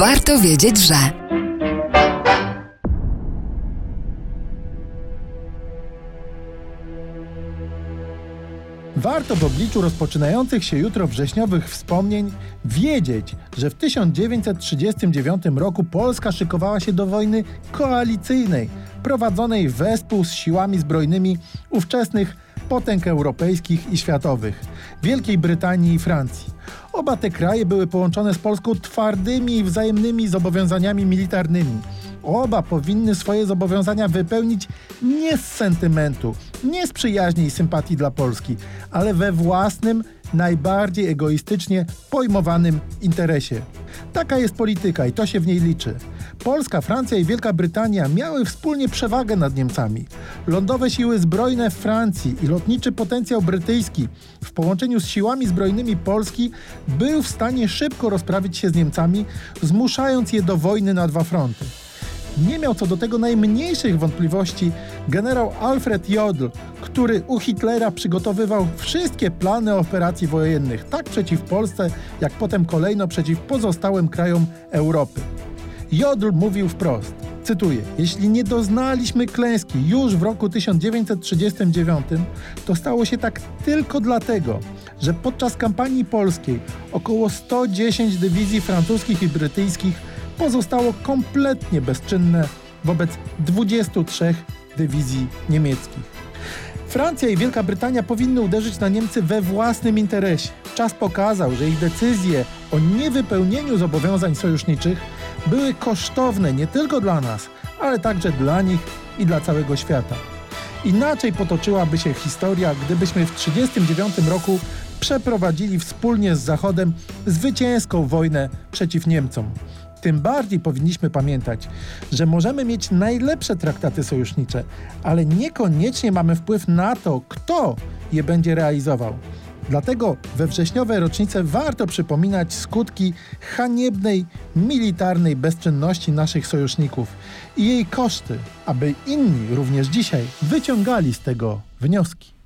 Warto wiedzieć, że... Warto w obliczu rozpoczynających się jutro wrześniowych wspomnień wiedzieć, że w 1939 roku Polska szykowała się do wojny koalicyjnej, prowadzonej wespół z siłami zbrojnymi ówczesnych potęg europejskich i światowych, Wielkiej Brytanii i Francji. Oba te kraje były połączone z Polską twardymi i wzajemnymi zobowiązaniami militarnymi. Oba powinny swoje zobowiązania wypełnić nie z sentymentu, nie z przyjaźni i sympatii dla Polski, ale we własnym, najbardziej egoistycznie pojmowanym interesie. Taka jest polityka i to się w niej liczy. Polska, Francja i Wielka Brytania miały wspólnie przewagę nad Niemcami. Lądowe siły zbrojne Francji i lotniczy potencjał brytyjski w połączeniu z siłami zbrojnymi Polski był w stanie szybko rozprawić się z Niemcami, zmuszając je do wojny na dwa fronty. Nie miał co do tego najmniejszych wątpliwości generał Alfred Jodl, który u Hitlera przygotowywał wszystkie plany operacji wojennych, tak przeciw Polsce, jak potem kolejno przeciw pozostałym krajom Europy. Jodl mówił wprost, cytuję: jeśli nie doznaliśmy klęski już w roku 1939, to stało się tak tylko dlatego, że podczas kampanii polskiej około 110 dywizji francuskich i brytyjskich pozostało kompletnie bezczynne wobec 23 dywizji niemieckich. Francja i Wielka Brytania powinny uderzyć na Niemcy we własnym interesie. Czas pokazał, że ich decyzje o niewypełnieniu zobowiązań sojuszniczych były kosztowne nie tylko dla nas, ale także dla nich i dla całego świata. Inaczej potoczyłaby się historia, gdybyśmy w 1939 roku przeprowadzili wspólnie z Zachodem zwycięską wojnę przeciw Niemcom. Tym bardziej powinniśmy pamiętać, że możemy mieć najlepsze traktaty sojusznicze, ale niekoniecznie mamy wpływ na to, kto je będzie realizował. Dlatego we wrześniowe rocznice warto przypominać skutki haniebnej, militarnej bezczynności naszych sojuszników i jej koszty, aby inni również dzisiaj wyciągali z tego wnioski.